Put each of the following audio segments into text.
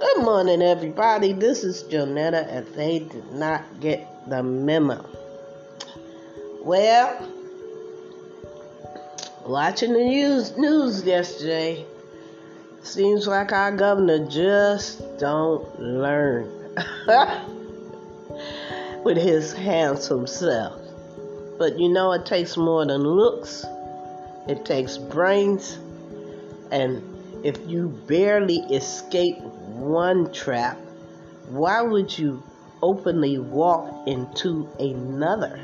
Good morning, everybody. This is Jonetta, and they did not get the memo. Well, watching the news yesterday, seems like our governor just don't learn with his handsome self. But you know, it takes more than looks. It takes brains. And if you barely escape one trap, why would you openly walk into another?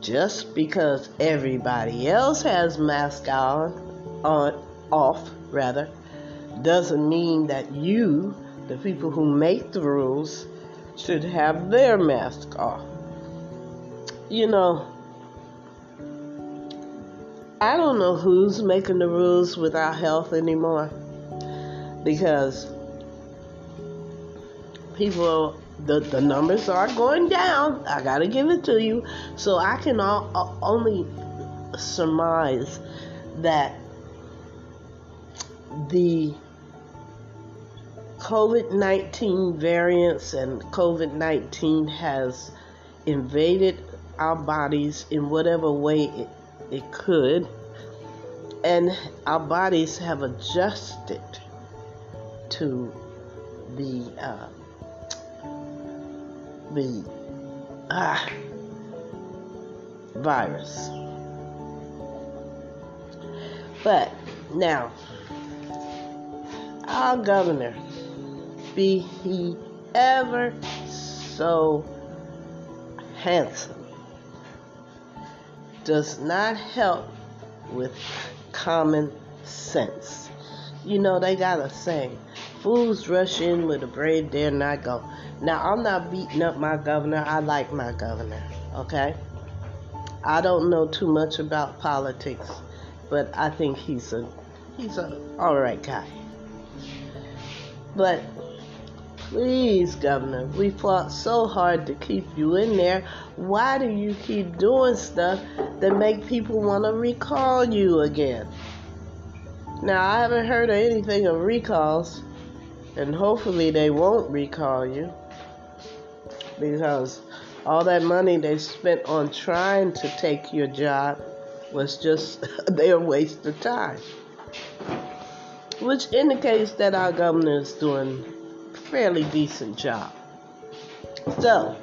Just because everybody else has mask off, doesn't mean that you, the people who make the rules, should have their mask off. You know, I don't know who's making the rules with our health anymore, because people, the numbers are going down. I gotta give it to you. So I can only surmise that the COVID-19 variants and COVID-19 has invaded our bodies in whatever way it could, and our bodies have adjusted to the virus. But now, our governor, be he ever so handsome, does not help with common sense. You know, they got a saying, fools rush in with a braid, dare not go. Now, I'm not beating up my governor. I like my governor, okay? I don't know too much about politics, but I think he's a all right guy. But please, governor, we fought so hard to keep you in there. Why do you keep doing stuff that make people want to recall you again? Now, I haven't heard of anything of recalls, and hopefully they won't recall you, because all that money they spent on trying to take your job was just their waste of time, which indicates that our governor is doing a fairly decent job. So,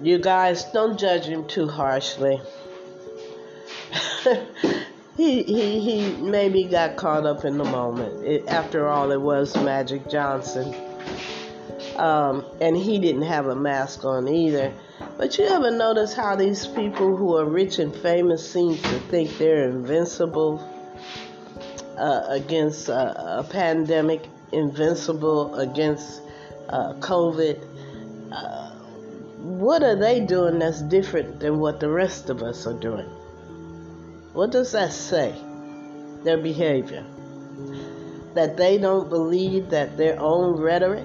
you guys, don't judge him too harshly. He maybe got caught up in the moment. After all, it was Magic Johnson. And he didn't have a mask on either. But you ever notice how these people who are rich and famous seem to think they're invincible against a pandemic, invincible against COVID? What are they doing that's different than what the rest of us are doing? What does that say? Their behavior. That they don't believe that their own rhetoric,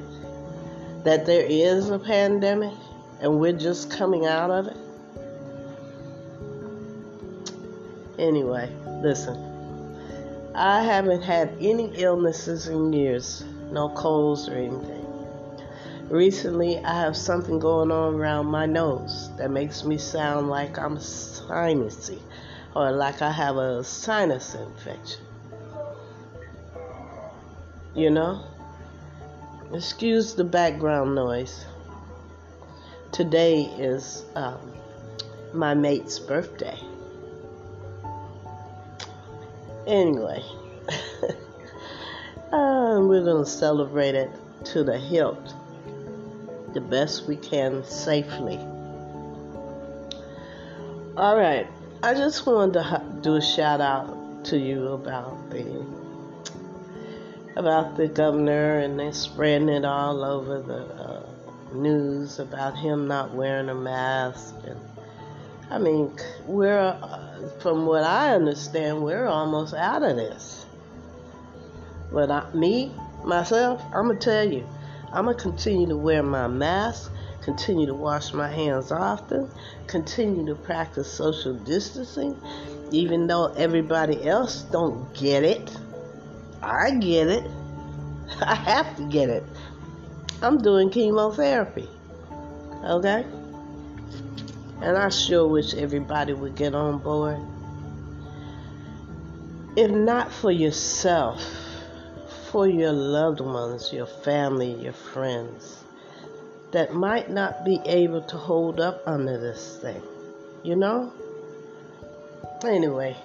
that there is a pandemic and we're just coming out of it? Anyway, listen. I haven't had any illnesses in years. No colds or anything. Recently, I have something going on around my nose that makes me sound like I'm sinusy, or like I have a sinus infection. You know? Excuse the background noise. Today is my mate's birthday. Anyway, we're going to celebrate it to the hilt, the best we can safely. All right. I just wanted to do a shout out to you about the governor, and they're spreading it all over the news about him not wearing a mask. And I mean, we're from what I understand, we're almost out of this. But I'm gonna tell you, I'm gonna continue to wear my mask, continue to wash my hands often, continue to practice social distancing, even though everybody else don't get it. I get it. I have to get it. I'm doing chemotherapy, okay? And I sure wish everybody would get on board. If not for yourself, for your loved ones, your family, your friends, that might not be able to hold up under this thing, you know? Anyway,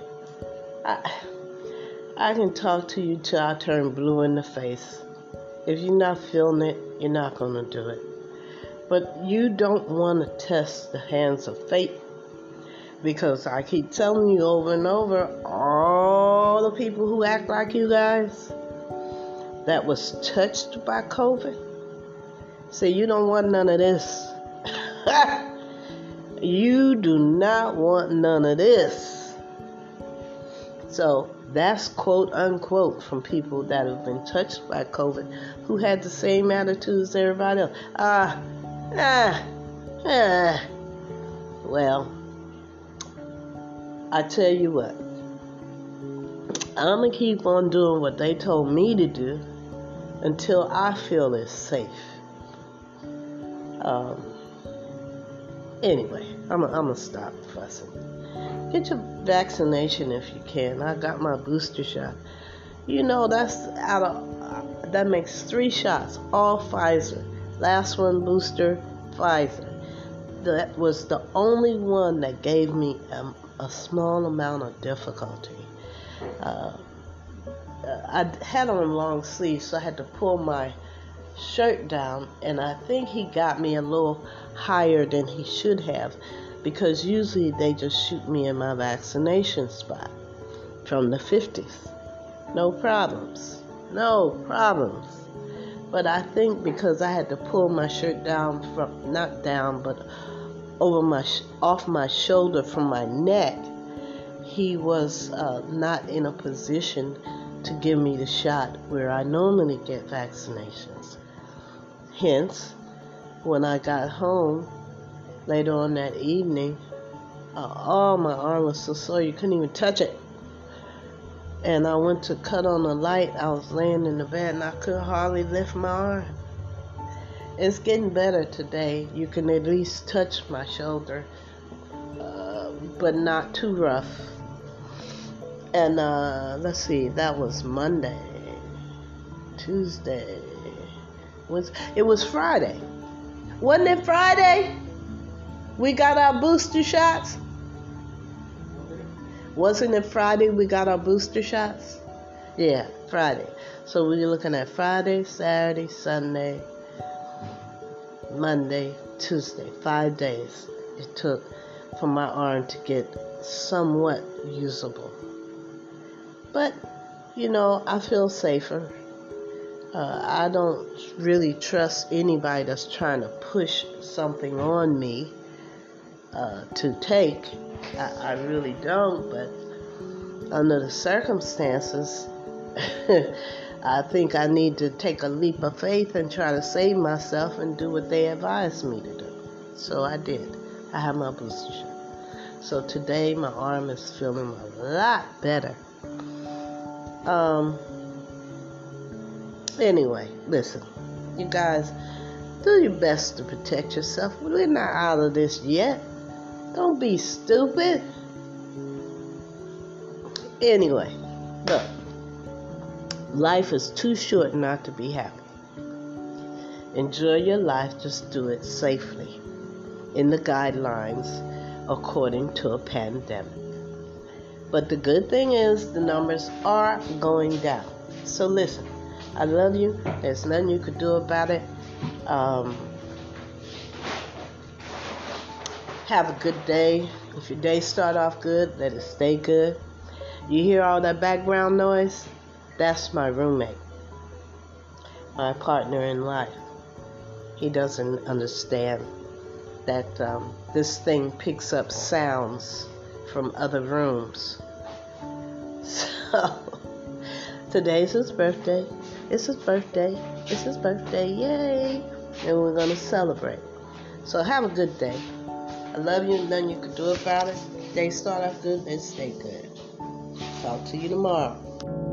I can talk to you till I turn blue in the face. If you're not feeling it, you're not going to do it. But you don't want to test the hands of fate, because I keep telling you over and over, all the people who act like you guys that was touched by COVID, say you don't want none of this. You do not want none of this. So that's quote unquote from people that have been touched by COVID, who had the same attitudes as everybody else. Well, I tell you what, I'm going to keep on doing what they told me to do until I feel it's safe. Anyway, I'm going to stop fussing. Get your vaccination if you can. I got my booster shot. You know, that makes 3 shots, all Pfizer. Last one, booster, Pfizer. That was the only one that gave me a small amount of difficulty. I had on long sleeves, so I had to pull my shirt down, and I think he got me a little higher than he should have, because usually they just shoot me in my vaccination spot from the 50s. No problems. But I think because I had to pull my shirt down from, not down, but over my off my shoulder from my neck, he was not in a position to give me the shot where I normally get vaccinations. Hence, when I got home later on that evening, all my arm was so sore you couldn't even touch it. And I went to cut on the light. I was laying in the bed and I could hardly lift my arm. It's getting better today. You can at least touch my shoulder, but not too rough. And let's see, that was Monday, Tuesday. It was Friday. Wasn't it Friday? We got our booster shots. Wasn't it Friday we got our booster shots? Yeah, Friday. So we're looking at Friday, Saturday, Sunday, Monday, Tuesday. 5 days it took for my arm to get somewhat usable. But, you know, I feel safer. I don't really trust anybody that's trying to push something on me to take. I really don't, but under the circumstances, I think I need to take a leap of faith and try to save myself and do what they advised me to do. So I did. I have my booster shot. So today my arm is feeling a lot better. Anyway, listen, you guys, do your best to protect yourself. We're not out of this yet. Don't be stupid. Anyway, look, life is too short not to be happy. Enjoy your life, just do it safely, in the guidelines according to a pandemic. But the good thing is the numbers are going down. So listen, I love you. There's nothing you could do about it. Have a good day. If your day start off good, let it stay good. You hear all that background noise? That's my roommate, my partner in life. He doesn't understand that this thing picks up sounds from other rooms. So today's his birthday. It's his birthday. It's his birthday. Yay! And we're gonna celebrate. So have a good day. I love you. Nothing you can do about it. They start off good. They stay good. Talk to you tomorrow.